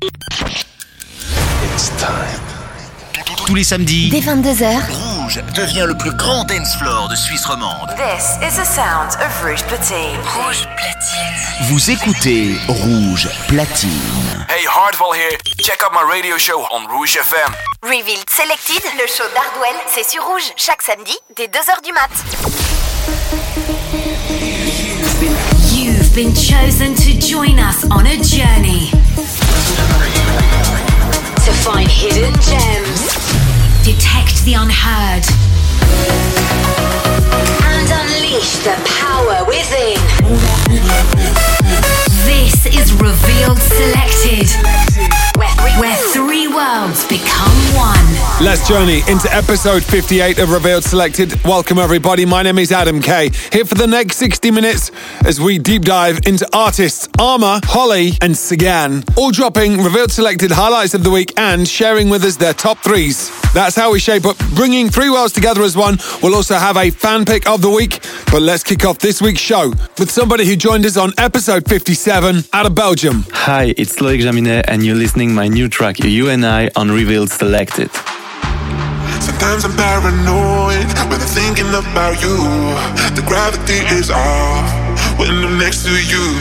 It's time. Tous les samedis, dès 22h, Rouge devient le plus grand dance floor de Suisse romande. This is the sound of Rouge Platine. Rouge Platine. Vous écoutez Rouge Platine. Hey, Hardwell here. Check out my radio show on Rouge FM. Revealed Selected, le show d'Hardwell, c'est sur Rouge, chaque samedi, dès 2h du mat. You've been chosen to join us on a journey. To find hidden gems. Detect the unheard and unleash the power within. This is Revealed Selected, where three worlds become one. Let's journey into episode 58 of Revealed Selected. Welcome everybody, my name is Adam Kay, here for the next 60 minutes as we deep dive into artists Armour, Holly and Sagan, all dropping Revealed Selected highlights of the week and sharing with us their top threes. That's how we shape up, bringing three worlds together as one. We'll also have a fan pick of the week, but let's kick off this week's show with somebody who joined us on episode 57 out of Belgium. Hi, it's Loïc Jaminet and you're listening my new track, You and I, on Revealed Selected. Sometimes I'm paranoid when I'm thinking about you. The gravity is off when I'm next to you.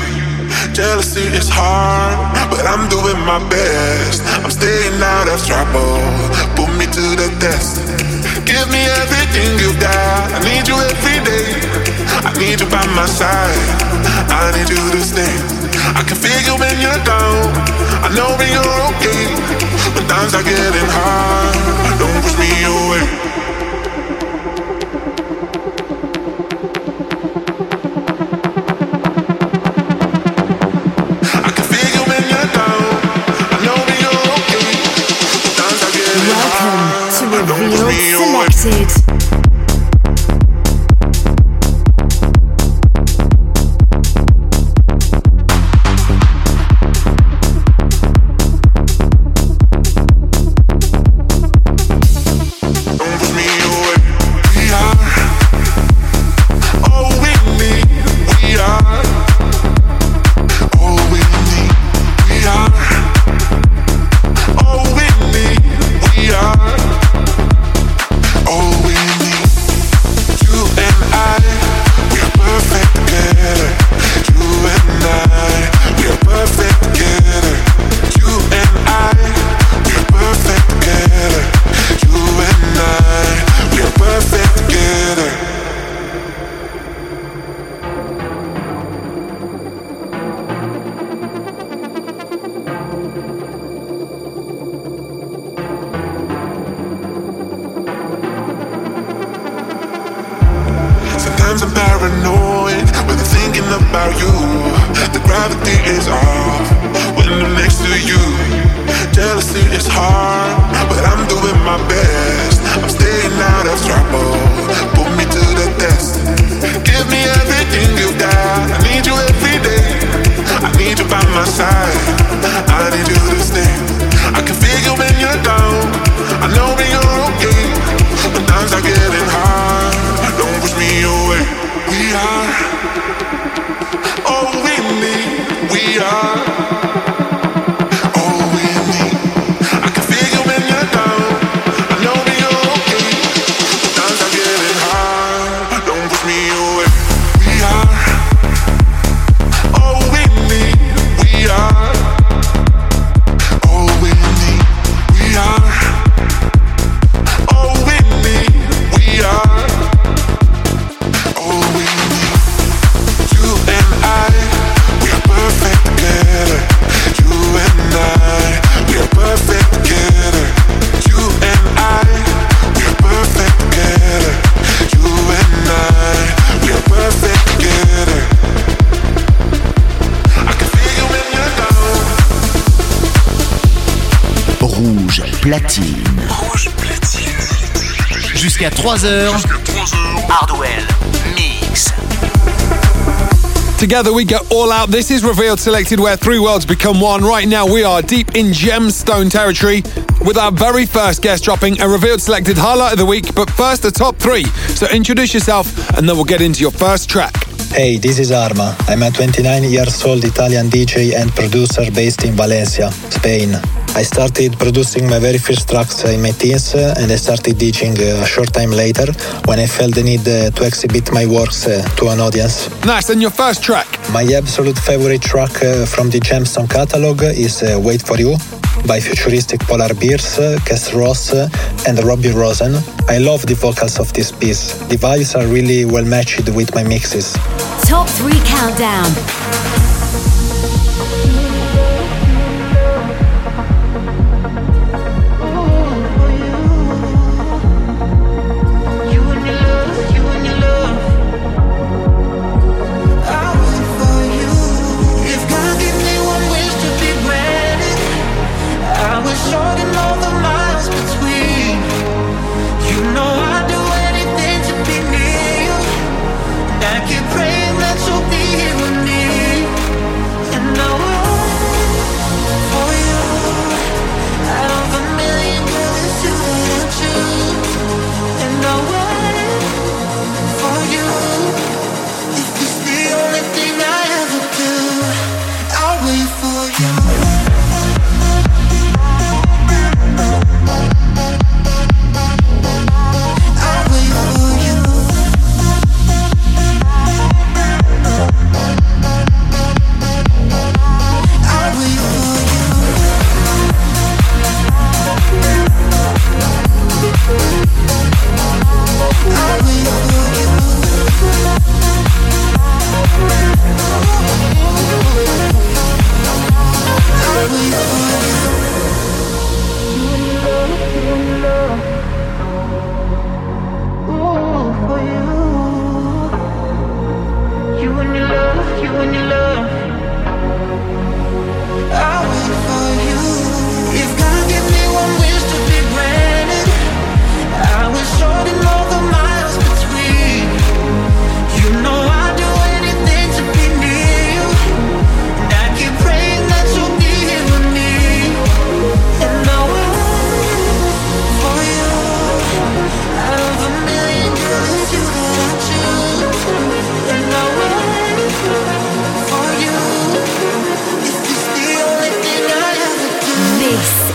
Jealousy is hard, but I'm doing my best. I'm staying out of trouble, put me to the test. Give me everything you've got, I need you every day. I need you by my side, I need you to stay. I can feel you when you're down, I know when you're okay. When times are getting hard, don't push me away. Selected. Rouge Platine. Jusqu'à 3h. Hardwell Mix. Together we go all out. This is Revealed Selected, where three worlds become one. Right now we are deep in Jamstone territory with our very first guest dropping a Revealed Selected highlight of the week. But first, the top three. So introduce yourself and then we'll get into your first track. Hey, this is Arma. I'm a 29-year-old Italian DJ and producer based in Valencia, Spain. I started producing my very first tracks in my teens and I started DJing a short time later when I felt the need to exhibit my works to an audience. Nice, and your first track? My absolute favorite track from the Jamstone catalog is Wait For You by futuristic Polar Bears, Kess Ross and Robbie Rosen. I love the vocals of this piece. The vibes are really well matched with my mixes. Top 3 Countdown.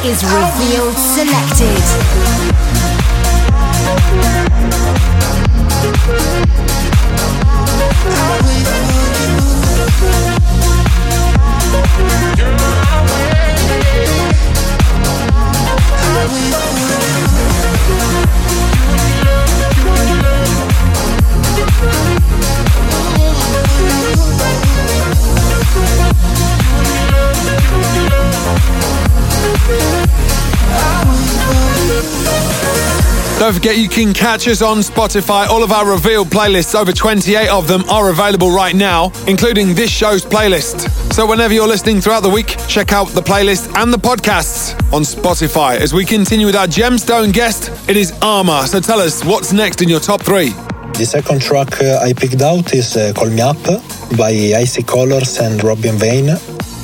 Is Revealed Selected. Don't forget you can catch us on Spotify. All of our Revealed playlists, over 28 of them, are available right now, including this show's playlist. So whenever you're listening throughout the week, check out the playlist and the podcasts on Spotify. As we continue with our Jamstone guest, it is Arma. So tell us, what's next in your top 3? The second track I picked out is Call Me Up by Icy Colors and Robin Vane.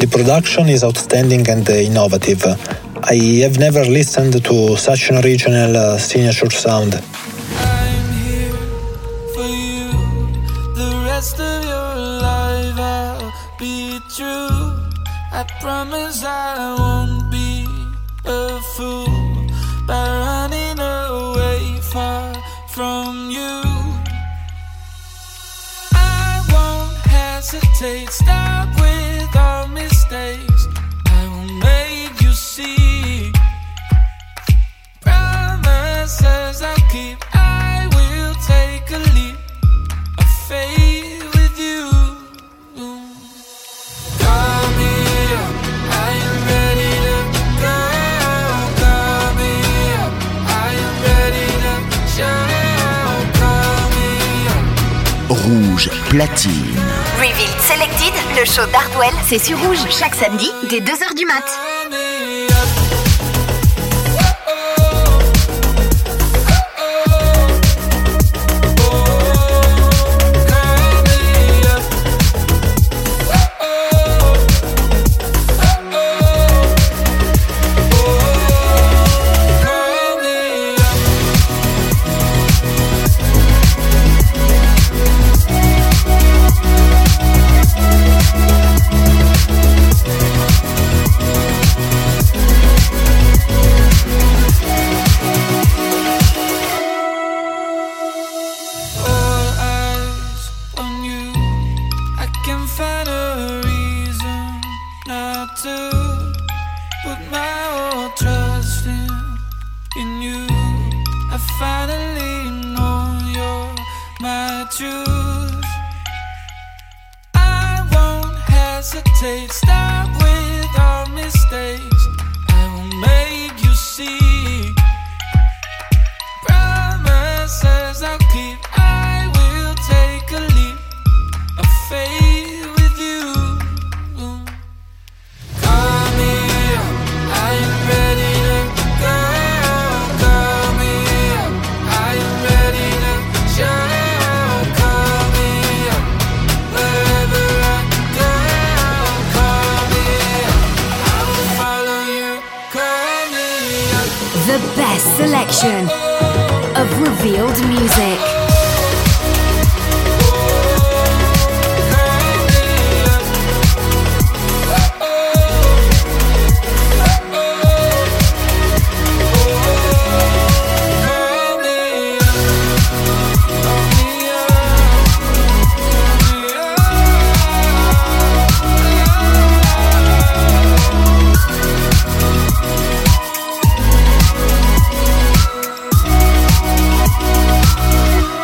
The production is outstanding and innovative. I have never listened to such an original signature sound. I'm here for you. The rest of your life I'll be true. I promise I won't be a fool by running away far from you. I won't hesitate. Stop with all mistakes. I will make you see. Promises I'll keep. I will take a leap of faith with you. Call me up, I am ready to go. Call me up, I am ready to show. Call me up. Rouge Platine. Revealed Selected, le show d'Hardwell, c'est sur Rouge chaque samedi dès 2h du mat. Put my whole trust in you. I finally know you're my truth. I won't hesitate. Stop with all mistakes. I will make you see. Promises I'll keep. I will take a leap of faith. The best selection of revealed music.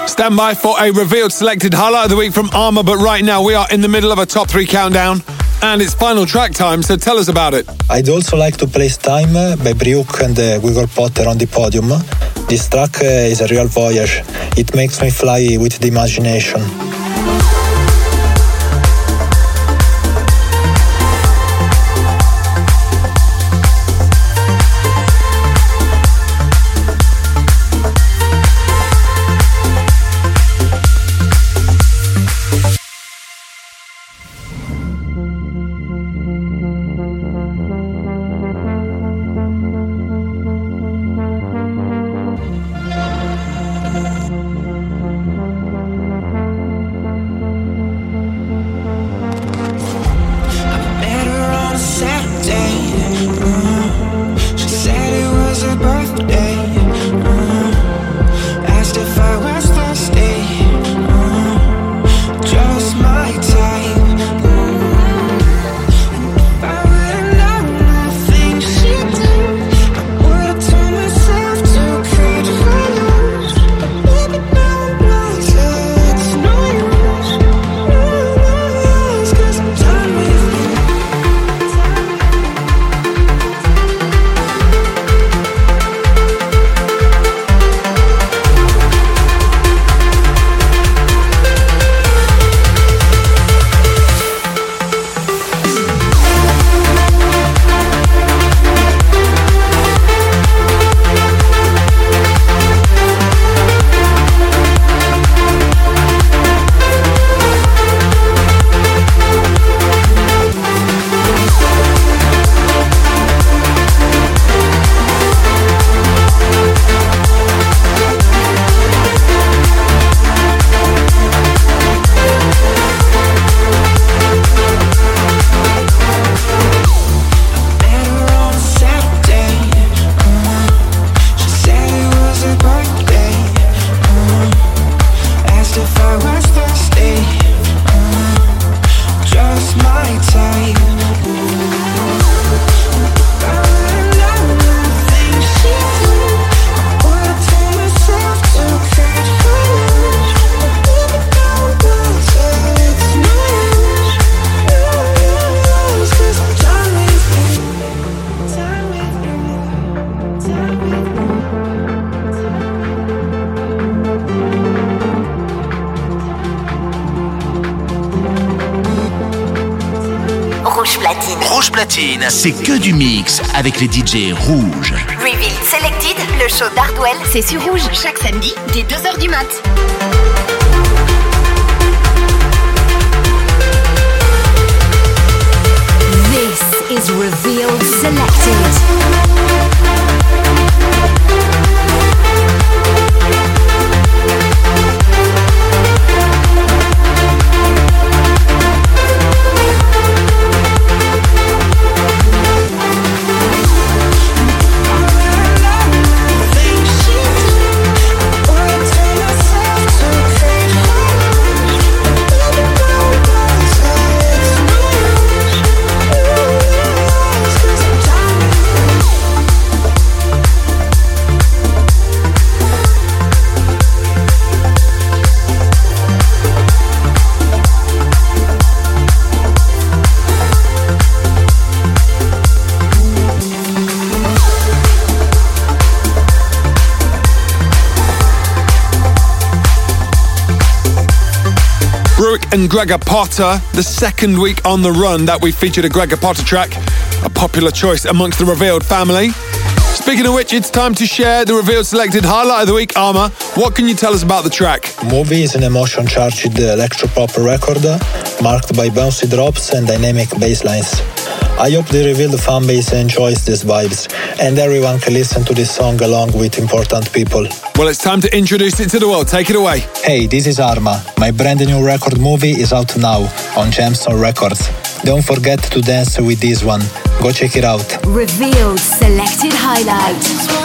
Stand by for a revealed selected highlight of the week from Armour, but right now we are in the middle of a top three countdown and it's final track time, so tell us about it. I'd also like to place Time by Briuk and Gregor Potter on the podium. This track is a real voyage. It makes me fly with the imagination. C'est que du mix avec les DJ Rouge. Revealed Selected, le show d'Hardwell, c'est sur Rouge, chaque samedi, dès 2h du mat'. This is Revealed Selected. Briuk and Gregor Potter, the second week on the run that we featured a Gregor Potter track, a popular choice amongst the Revealed family. Speaking of which, it's time to share the Revealed Selected Highlight of the Week. Arma, what can you tell us about the track? Movie is an emotion-charged electropop record, marked by bouncy drops and dynamic bass lines. I hope the Revealed fanbase enjoys these vibes, and everyone can listen to this song along with important people. Well, it's time to introduce it to the world. Take it away. Hey, this is Arma. My brand new record Movie is out now on Jamstone Records. Don't forget to dance with this one. Go check it out. Revealed Selected Highlights.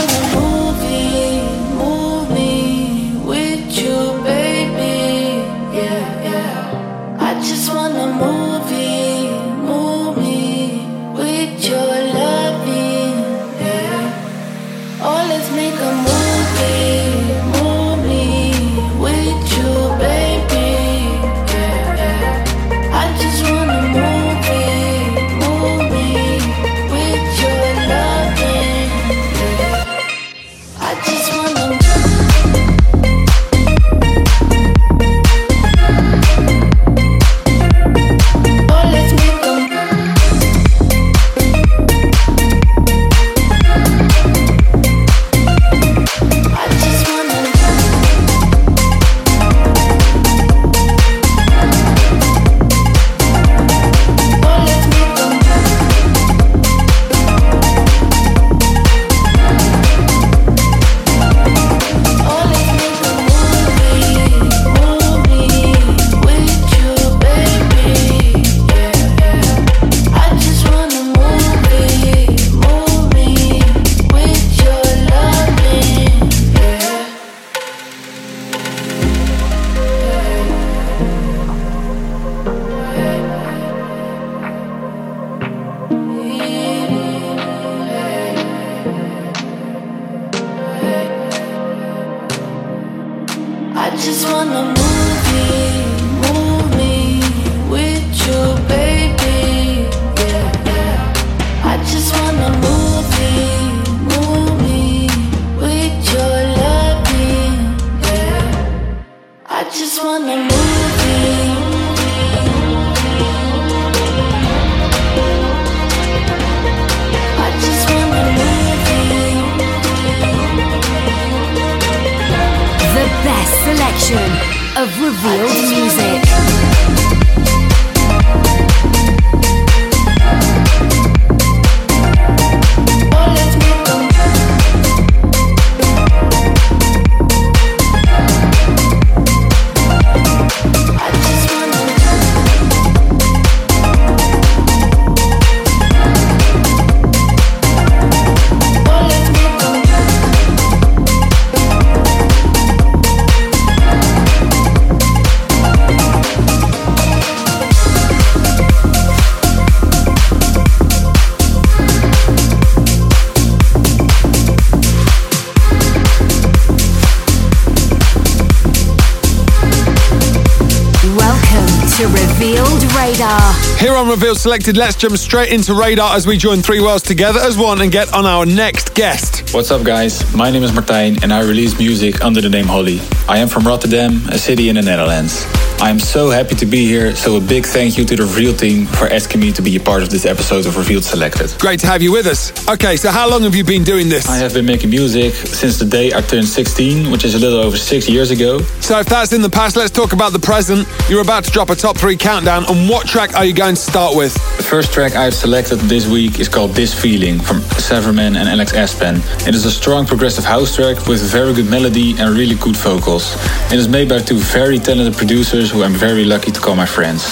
Here on Revealed Selected, let's jump straight into Radar as we join three worlds together as one and get on our next guest. What's up, guys? My name is Martijn and I release music under the name Holly. I am from Rotterdam, a city in the Netherlands. I am so happy to be here, so a big thank you to the Revealed team for asking me to be a part of this episode of Revealed Selected. Great to have you with us. Okay, so how long have you been doing this? I have been making music since the day I turned 16, which is a little over 6 years ago. So if that's in the past, let's talk about the present. You're about to drop a top 3 countdown, and what track are you going to start with? The first track I've selected this week is called This Feeling from Severman and Alex Aspen. It is a strong progressive house track with very good melody and really good vocals. It is made by two very talented producers who I'm very lucky to call my friends.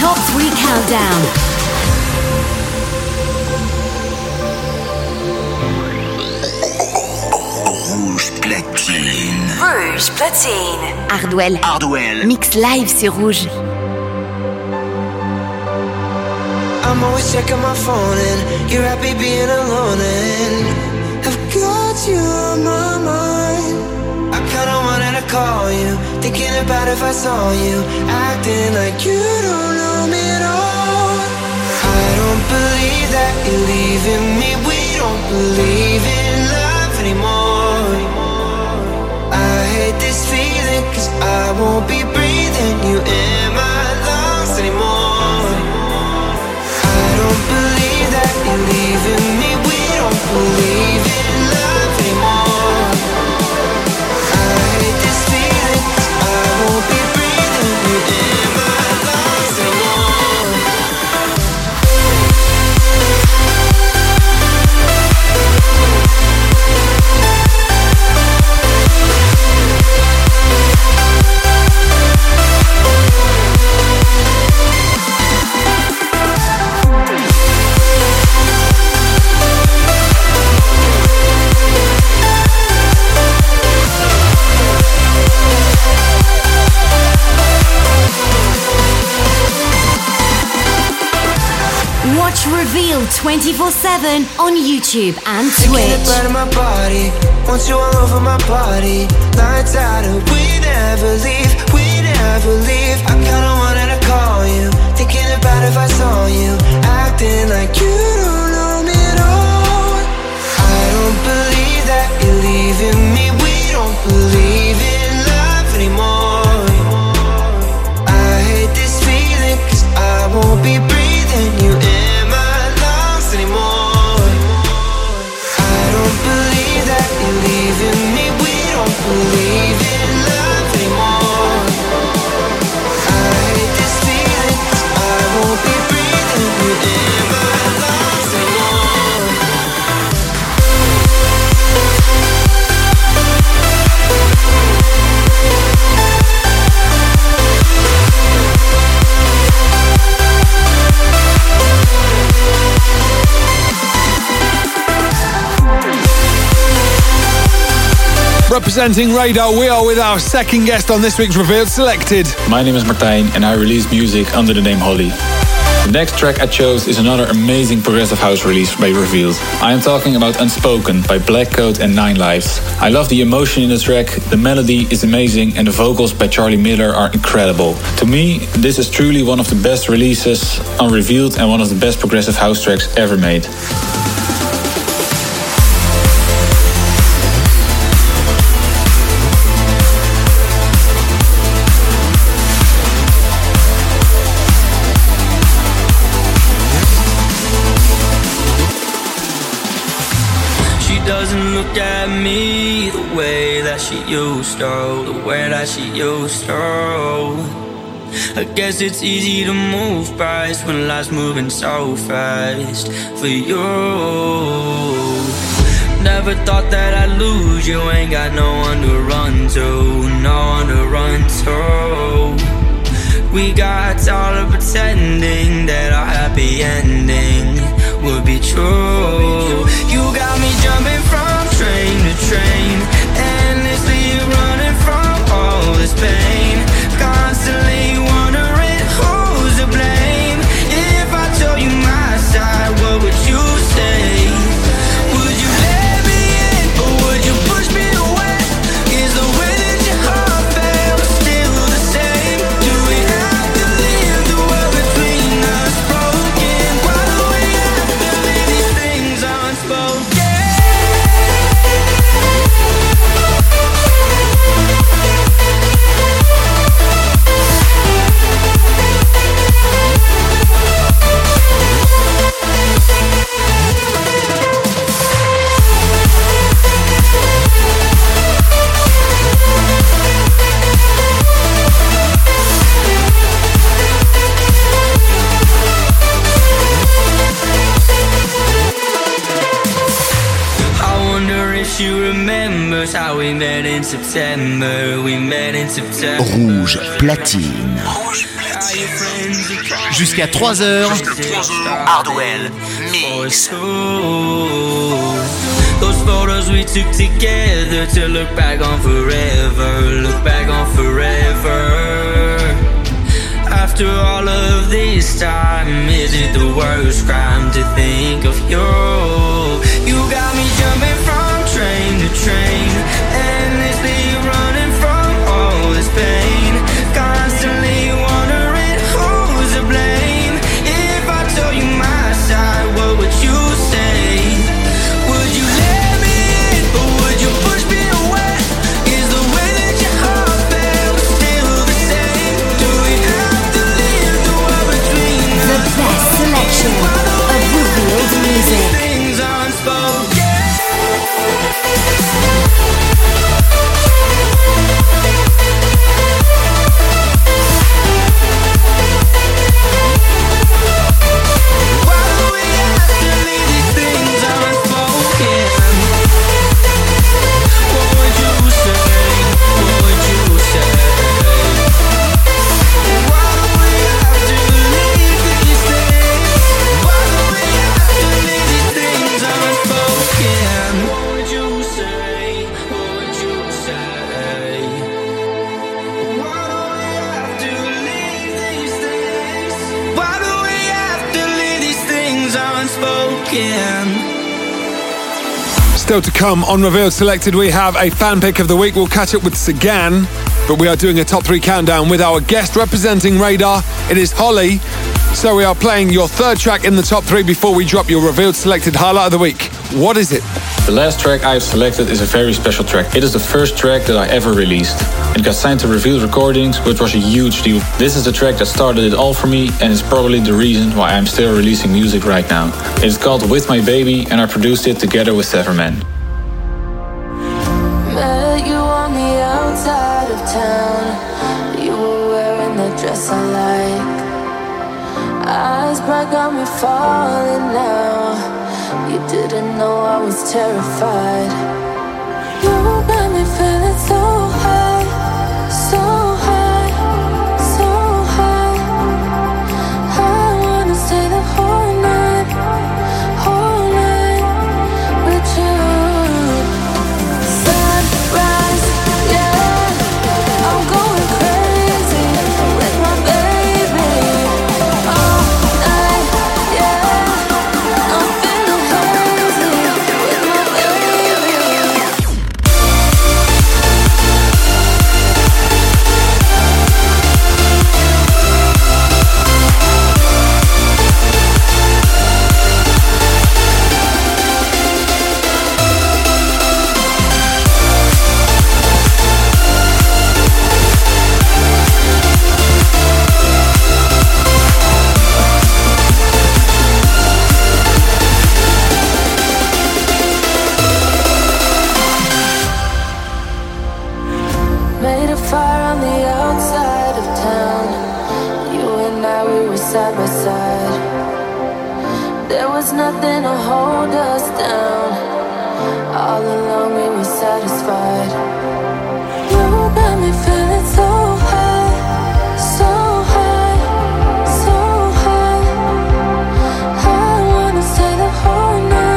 Top 3 Countdown. Rouge Platine. Hardwell. Mix live sur Rouge. I'm always checking my phone and you're happy being alone and I've got you on my mind. I kinda wanted to call you, thinking about if I saw you, acting like you don't know me at all. I don't believe that you're leaving me, we don't believe in love anymore. I hate this feeling, cause I won't be breathing you in my 24/7 on YouTube and Twitch. Out of my body, once you're all over my body, lights out, we never leave, we never leave. I kinda wanted to call you, thinking about if I saw you, acting like you don't know me at all. I don't believe that you're leaving me, we don't believe in love anymore. I hate this feeling, cause I won't be breathing you in. Leaving me, we don't believe in love anymore. I hate this feeling, I won't be breathing you in my lungs anymore. Representing Radar, we are with our second guest on this week's Revealed Selected. My name is Martijn and I release music under the name Holly. The next track I chose is another amazing progressive house release by Revealed. I am talking about Unspoken by Black Code and Nine Lives. I love the emotion in the track, the melody is amazing and the vocals by Charlie Miller are incredible. To me, this is truly one of the best releases on Revealed and one of the best progressive house tracks ever made. Look at me the way that she used to, the way that she used to. I guess it's easy to move past when life's moving so fast for you. Never thought that I'd lose you, ain't got no one to run to, no one to run to. We got tired of pretending that our happy ending would be true. You got me jumping from train to train, endlessly running from all this pain, constantly wondering who's to blame. If I told you my side, what would you say? Would you let me in, or would you push me away? Is the way that your heart felt still the same? Do we have to leave the world between us broken? Why do we have to leave these things unspoken? How we met in September, we met in September. Rouge Platine. Jusqu'à 3h. Hardwell Mix. Those photos we took together to look back on forever, look back on forever. After all of this time, is it the worst crime to think of you? You got me jumping from train to train, endlessly running from all this pain, constantly wondering who's to blame. If I told you my side, what would you say? Would you let me in, or would you push me away? Is the way that your heart felt still the same? Do we have to leave the world between us? The best selection of revealed music. Still to come on Revealed Selected, we have a fan pick of the week. We'll catch up with Sagan, but we are doing a top three countdown with our guest representing Radar. It is Holly. So we are playing your third track in the top three before we drop your Revealed Selected highlight of the week. What is it? The last track I have selected is a very special track. It is the first track that I ever released. It got signed to Revealed Recordings, which was a huge deal. This is the track that started it all for me, and it's probably the reason why I'm still releasing music right now. It's called With My Baby, and I produced it together with Severman. Met you on the outside of town. You were wearing the dress I like. Eyes bright got me falling now. You didn't know I was terrified. You got me feeling so high, so high, so high. I wanna stay the whole night with you. Sunrise, yeah, I'm going crazy with my baby. Nothing to hold us down. All along we were satisfied. You got me feeling so high, so high, so high. I wanna stay the whole night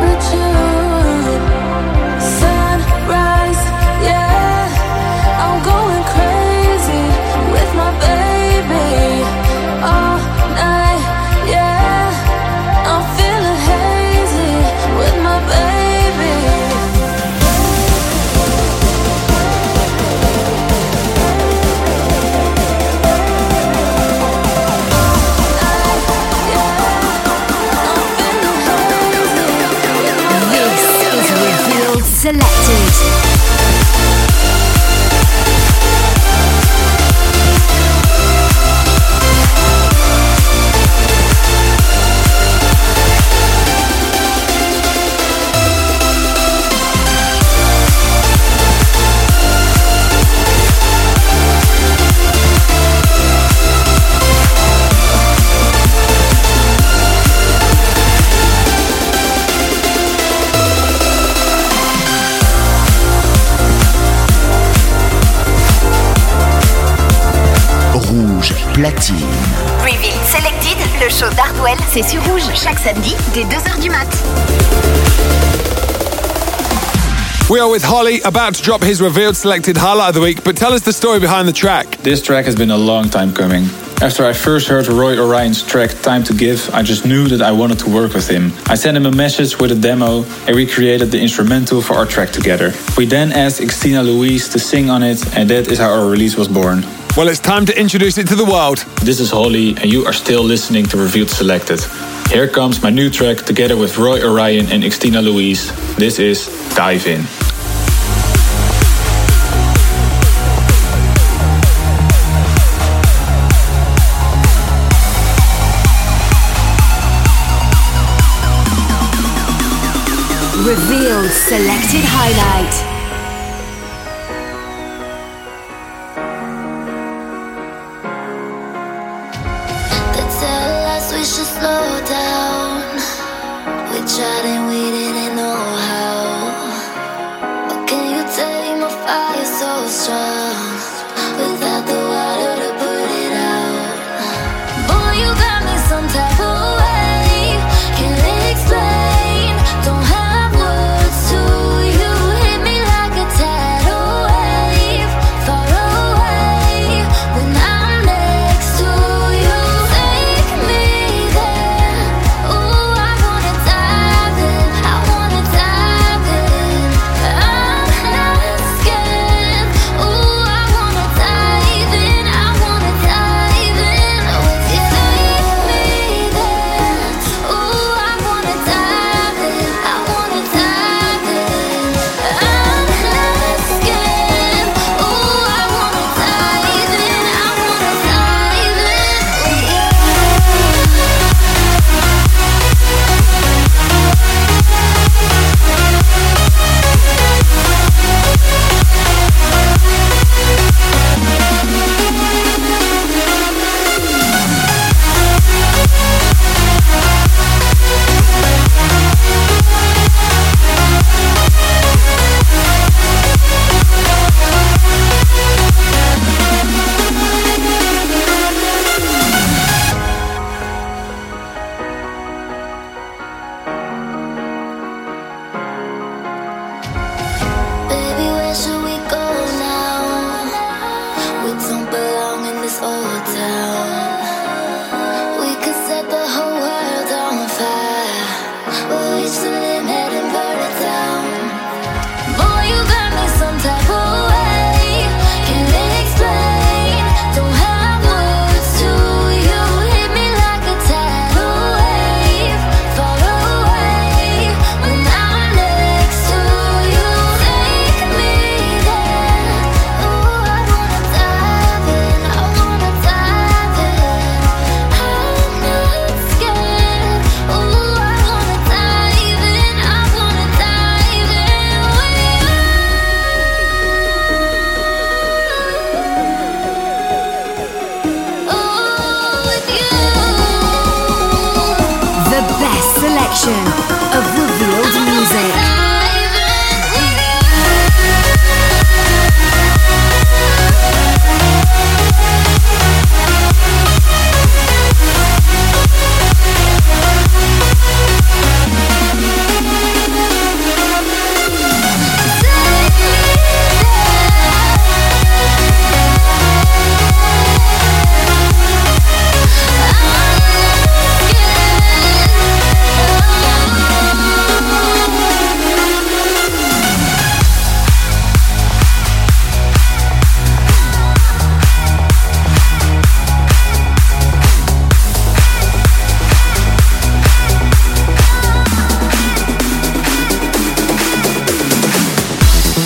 with you. Sunrise, yeah, I'm going crazy with my baby. Oh. Selected. Platine. Revealed Selected, le show d'Hardwell, c'est sur Rouge, chaque samedi, dès 2h du mat. We are with Holly, about to drop his Revealed Selected highlight of the week, but tell us the story behind the track. This track has been a long time coming. After I first heard Roy Orion's track Time to Give, I just knew that I wanted to work with him. I sent him a message with a demo and we created the instrumental for our track together. We then asked Christina Louise to sing on it, and that is how our release was born. Well, it's time to introduce it to the world. This is Holly, and you are still listening to Revealed Selected. Here comes my new track together with Roy Orion and Christina Louise. This is Dive In. Revealed Selected highlight.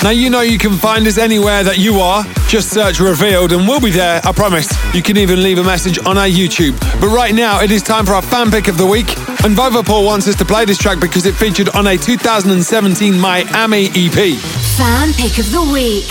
Now you know you can find us anywhere that you are. Just search Revealed and we'll be there, I promise. You can even leave a message on our YouTube. But right now it is time for our fan pick of the week. And Vovapour wants us to play this track because it featured on a 2017 Miami EP. Fan pick of the week.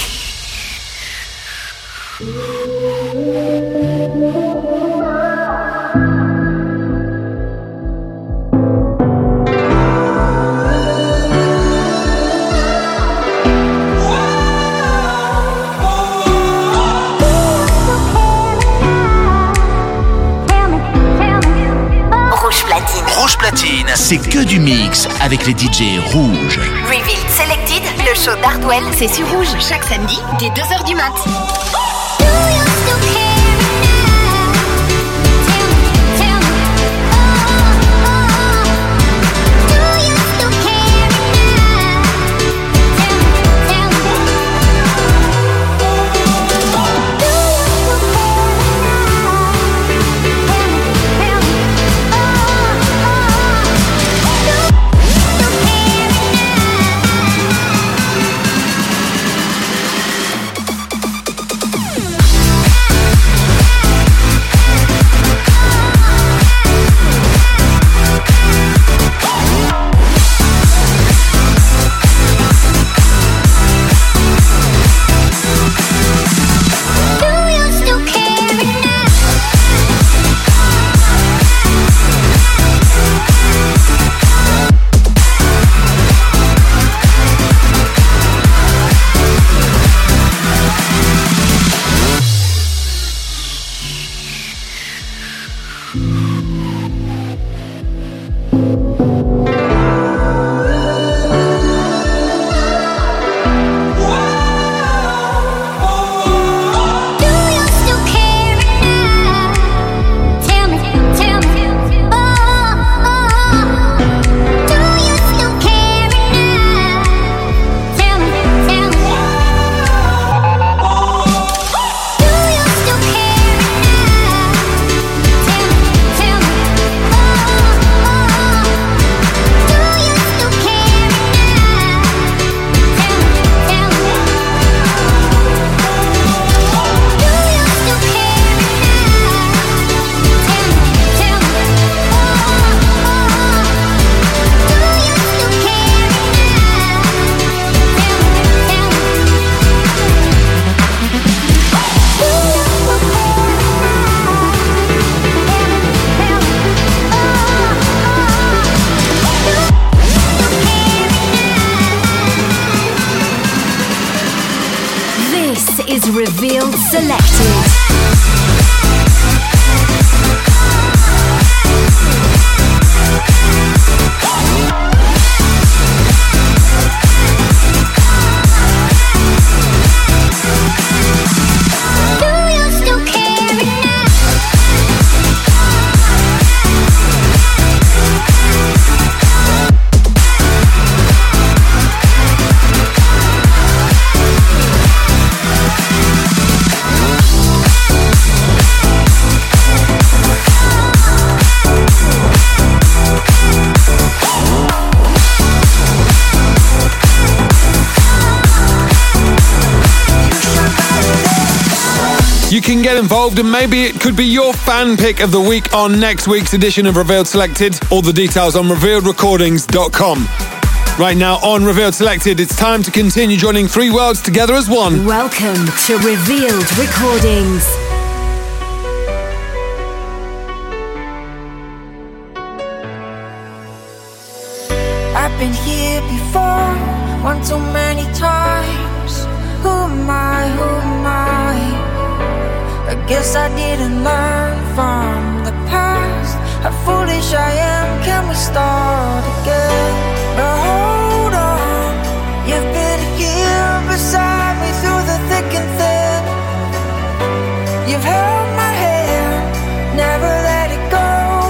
C'est que du mix avec les DJ Rouge. Revealed Selected, le show d'Hardwell, c'est sur Rouge, chaque samedi, dès 2h du mat. You can get involved and maybe it could be your fan pick of the week on next week's edition of Revealed Selected. All the details on revealedrecordings.com. Right now on Revealed Selected, it's time to continue joining three worlds together as one. Welcome to Revealed Recordings. I've been here before, one too many times. Who am I, who am I? I guess I didn't learn from the past. How foolish I am, can we start again? But hold on, you've been here beside me through the thick and thin. You've held my hand, never let it go,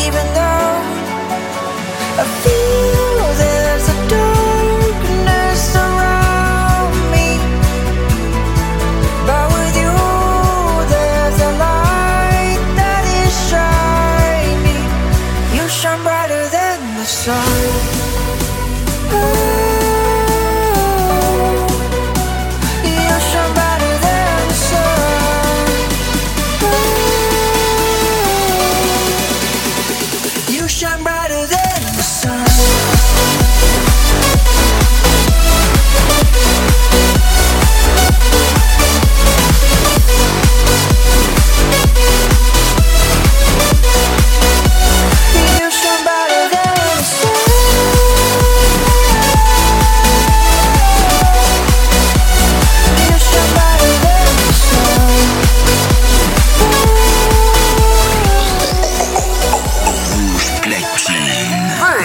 even though I feel there's a darkness around me. But with you sun. Oh.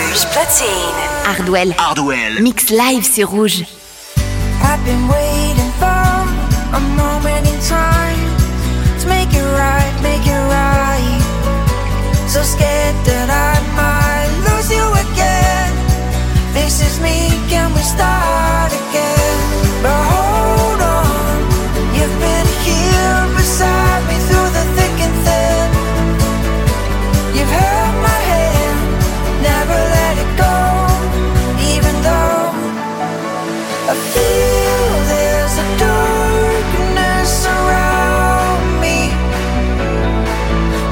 Rouge Platine. Hardwell. Mix live, c'est Rouge. I've been waiting for a moment in time to make it right, make it right. So scared that I might lose you again. This is me, can we start again? But hold on, you've been here beside me through the thick and thin. You've held my hand, never let it go, even though I feel there's a darkness around me.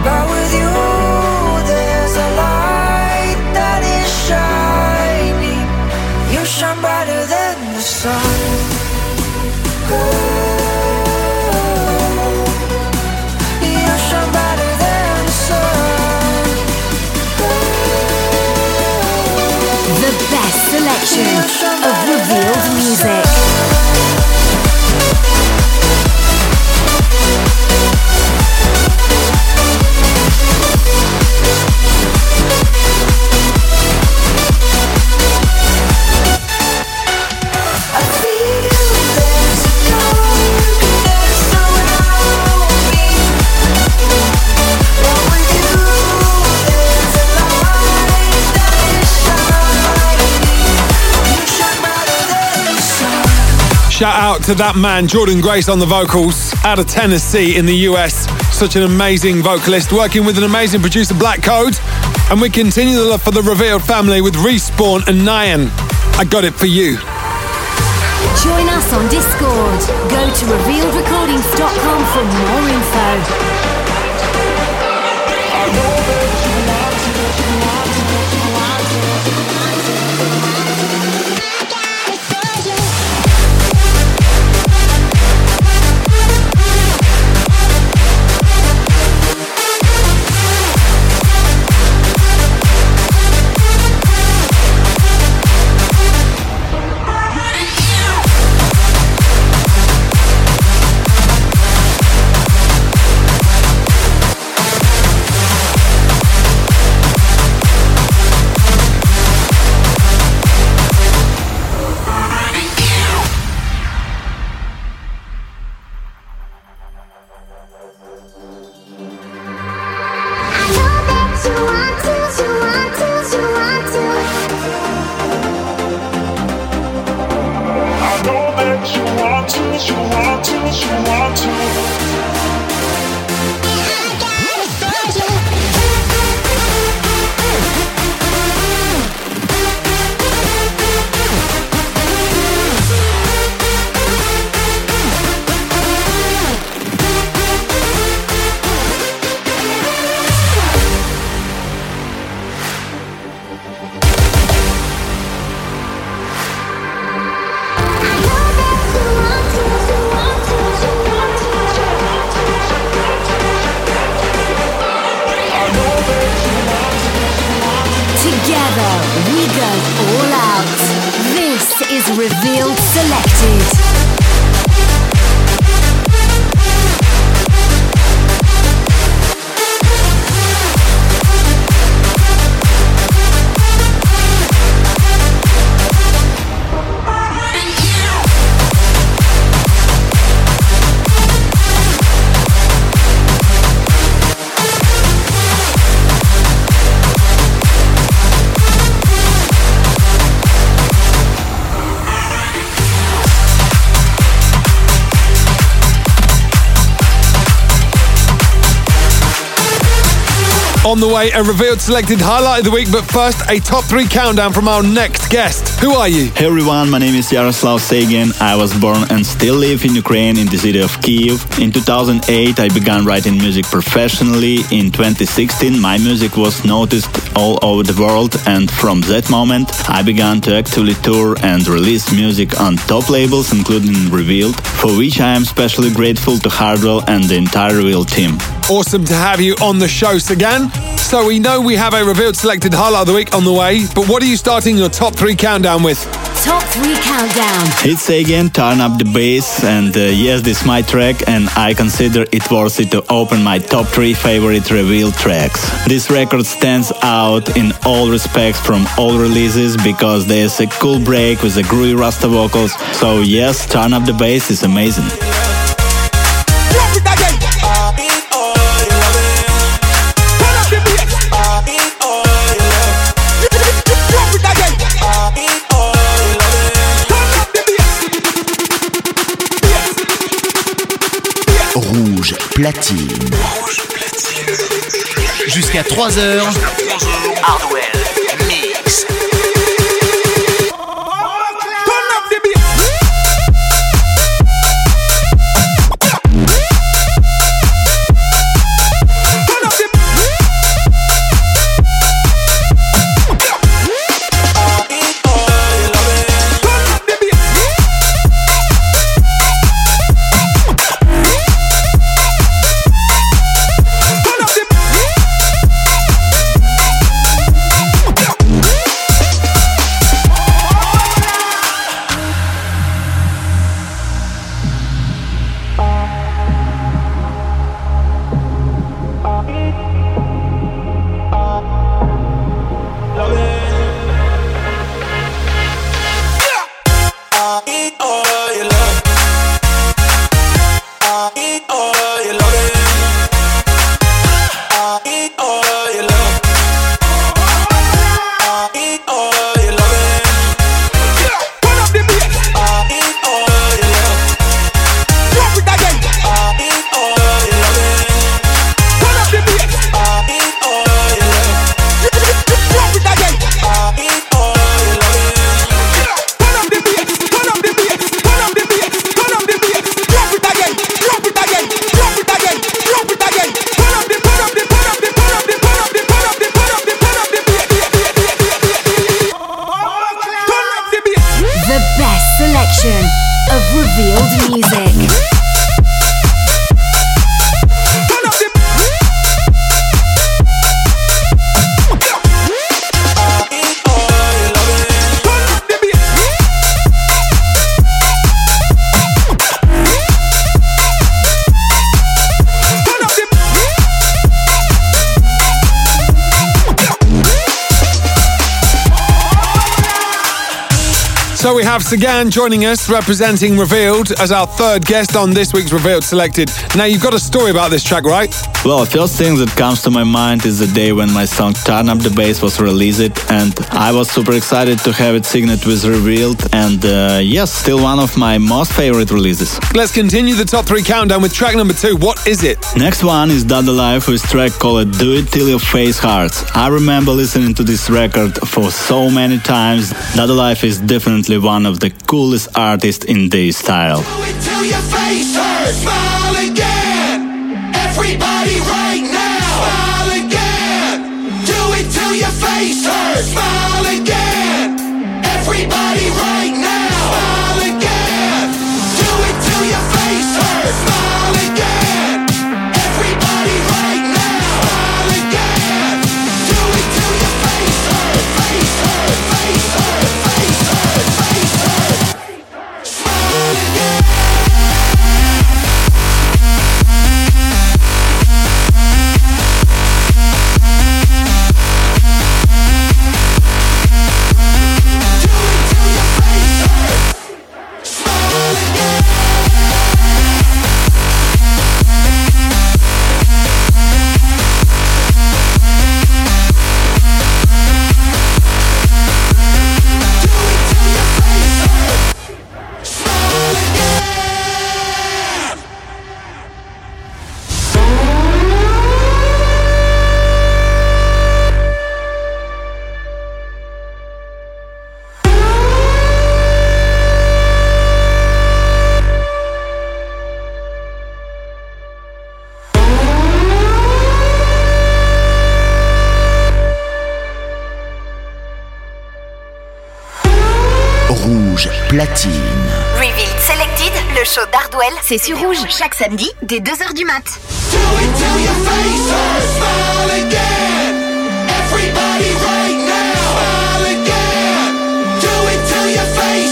But with you, there's a light that is shining. You shine brighter than the sun. Ooh. Selection of Revealed music. Shout out to that man, Jordan Grace on the vocals, out of Tennessee in the US. Such an amazing vocalist, working with an amazing producer, Black Code. And we continue the love for the Revealed family with Respawn and Nyan. I got it for you. Join us on Discord. Go to revealedrecordings.com for more info. I know that you want to. On the way, a Revealed Selected highlight of the week, but first, a top three countdown from our next guest. Who are you? Hey everyone, my name is Yaroslav Sagan. I was born and still live in Ukraine, in the city of Kyiv. In 2008, I began writing music professionally. In 2016, my music was noticed all over the world, and from that moment, I began to actively tour and release music on top labels, including Revealed, for which I am especially grateful to Hardwell and the entire Revealed team. Awesome to have you on the show, Sagan. So we know we have a Revealed Selected highlight of the week on the way, but what are you starting your top three countdown with? Top 3 Countdown. It's Sagan, Turn Up the Bass, and yes, this is my track, and I consider it worthy to open my top 3 favorite Revealed tracks. This record stands out in all respects from all releases because there's a cool break with the groovy Rasta vocals, so yes, Turn Up the Bass is amazing. Rouge Platine. Jusqu'à 3h. Hardwell. So we have Sagan joining us, representing Revealed, as our third guest on this week's Revealed Selected. Now, you've got a story about this track, right? Well, first thing that comes to my mind is the day when my song Turn Up the Bass was released, and I was super excited to have it signed with Revealed, and yes, still one of my most favorite releases. Let's continue the top 3 countdown with track number 2. What is it? Next one is Dada Life with track called Do It Till Your Face Hurts. I remember listening to this record for so many times. Dada Life is definitely one of the coolest artists in this style. Do it till your face hurts. Smile again. Everybody right now. Smile again. Do it till your face hurts. Smile again. Everybody right now. Smile again. Do it till your face hurts. Smile again. Everybody right now. Smile again. Do it till your face hurts. Face hurts. Face hurts. Face hurts. Platine. Revealed Selected, le show d'Hardwell, c'est sur Rouge, chaque samedi, dès 2h du mat. Do it till your face hurts, smile again. Everybody right now, smile again. Do it till your face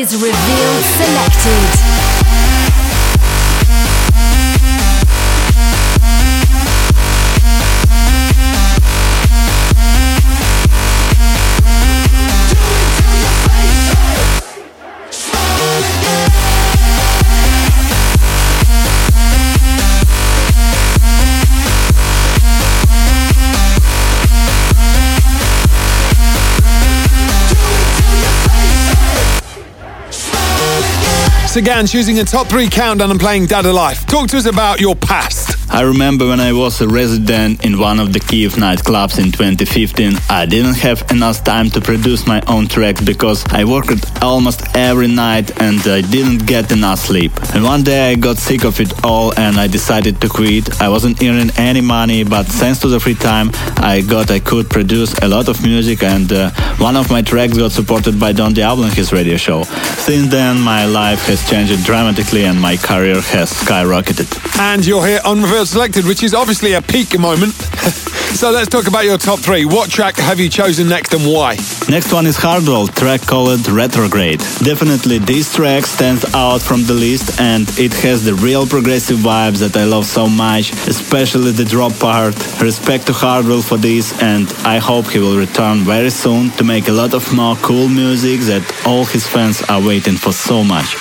is Revealed Selected. Again, choosing a top 3 countdown and playing Dada Life. Talk to us about your past. I remember when I was a resident in one of the Kyiv nightclubs in 2015, I didn't have enough time to produce my own tracks because I worked almost every night and I didn't get enough sleep. And one day I got sick of it all and I decided to quit. I wasn't earning any money, but thanks to the free time I got, I could produce a lot of music, and one of my tracks got supported by Don Diablo in his radio show. Since then, my life has changed dramatically and my career has skyrocketed. And you're here on Revealed Selected, which is obviously a peak moment. So let's talk about your top 3. What track have you chosen next and why? Next one is Hardwell, track called Retrograde. Definitely this track stands out from the list and it has the real progressive vibes that I love so much, especially the drop part. Respect to Hardwell for this, and I hope he will return very soon to make a lot of more cool music that all his fans are waiting for so much.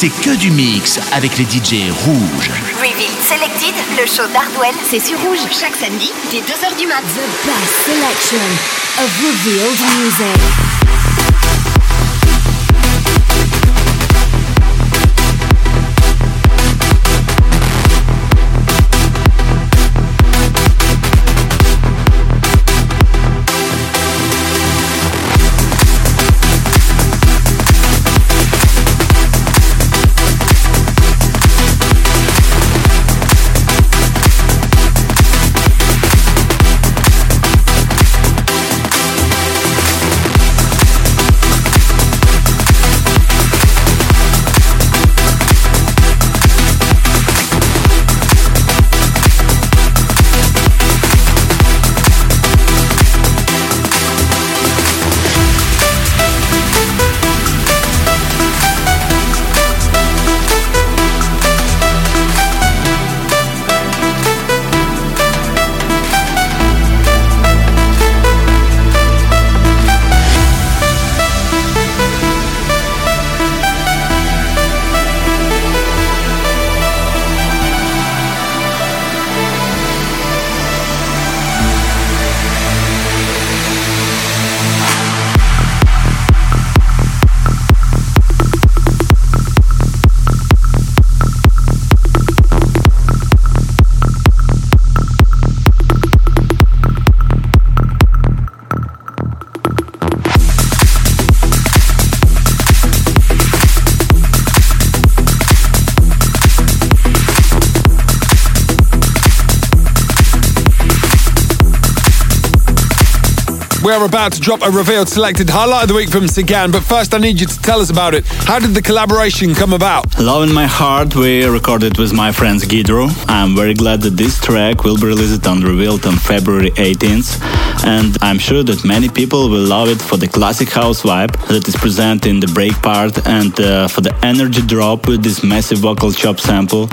C'est que du mix avec les DJ Rouge. Revealed Selected, le show d'Hardwell, c'est sur Rouge, chaque samedi, dès 2h du mat. The best selection of Revealed music. we're about to drop a Revealed Selected highlight of the week from Sagan, but first I need you to tell us about it. How did the collaboration come about? Love in My Heart we recorded with my friends Gidro. I'm very glad that this track will be released on Revealed on February 18th, and I'm sure that many people will love it for the classic house vibe that is present in the break part and for the energy drop with this massive vocal chop sample.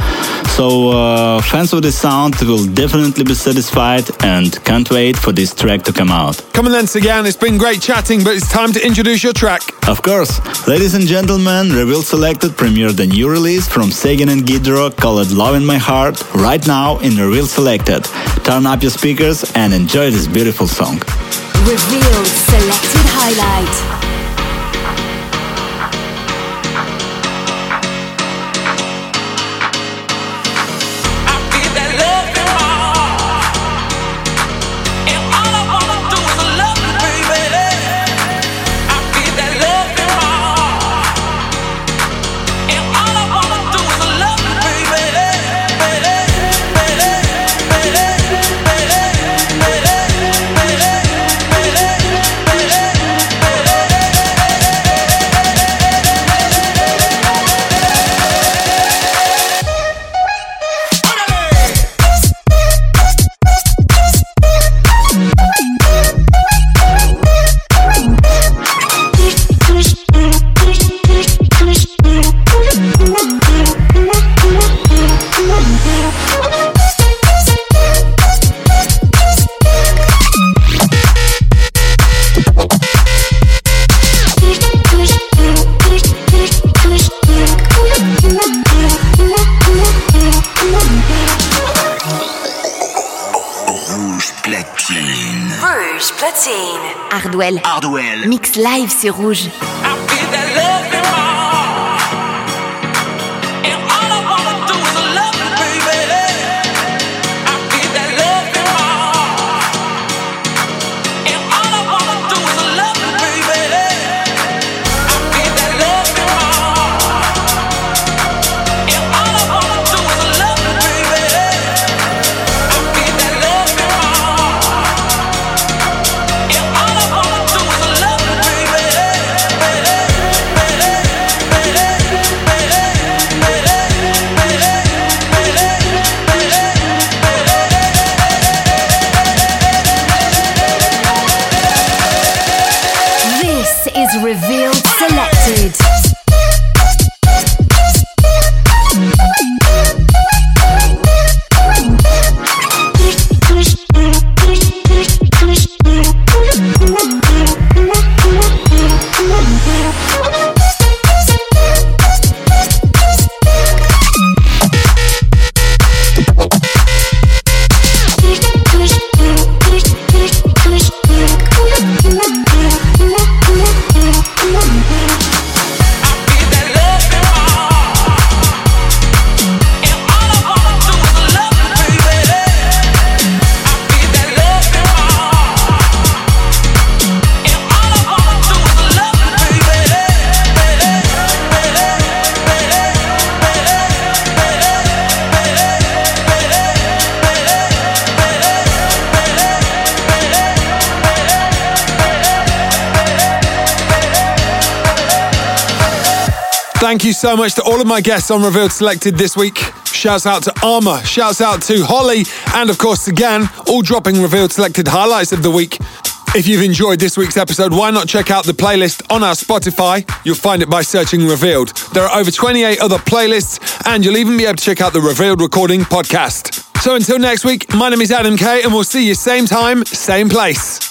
So fans of this sound will definitely be satisfied and can't wait for this track to come out. Come on then, Sagan, it's been great chatting, but it's time to introduce your track. Of course. Ladies and gentlemen, Revealed Selected premiered a new release from Sagan and Gidro called Love in My Heart right now in Revealed Selected. Turn up your speakers and enjoy this beautiful song. Revealed Selected Highlight. Rouge Platine. Hardwell. Mix live, c'est Rouge. Thank you so much to all of my guests on Revealed Selected this week. Shouts out to Armour, shouts out to Holly, and of course Sagan, all dropping Revealed Selected highlights of the week. If you've enjoyed this week's episode, why not check out the playlist on our Spotify? You'll find it by searching Revealed. There are over 28 other playlists, and you'll even be able to check out the Revealed Recording podcast. So until next week, my name is Adam K, and we'll see you same time, same place.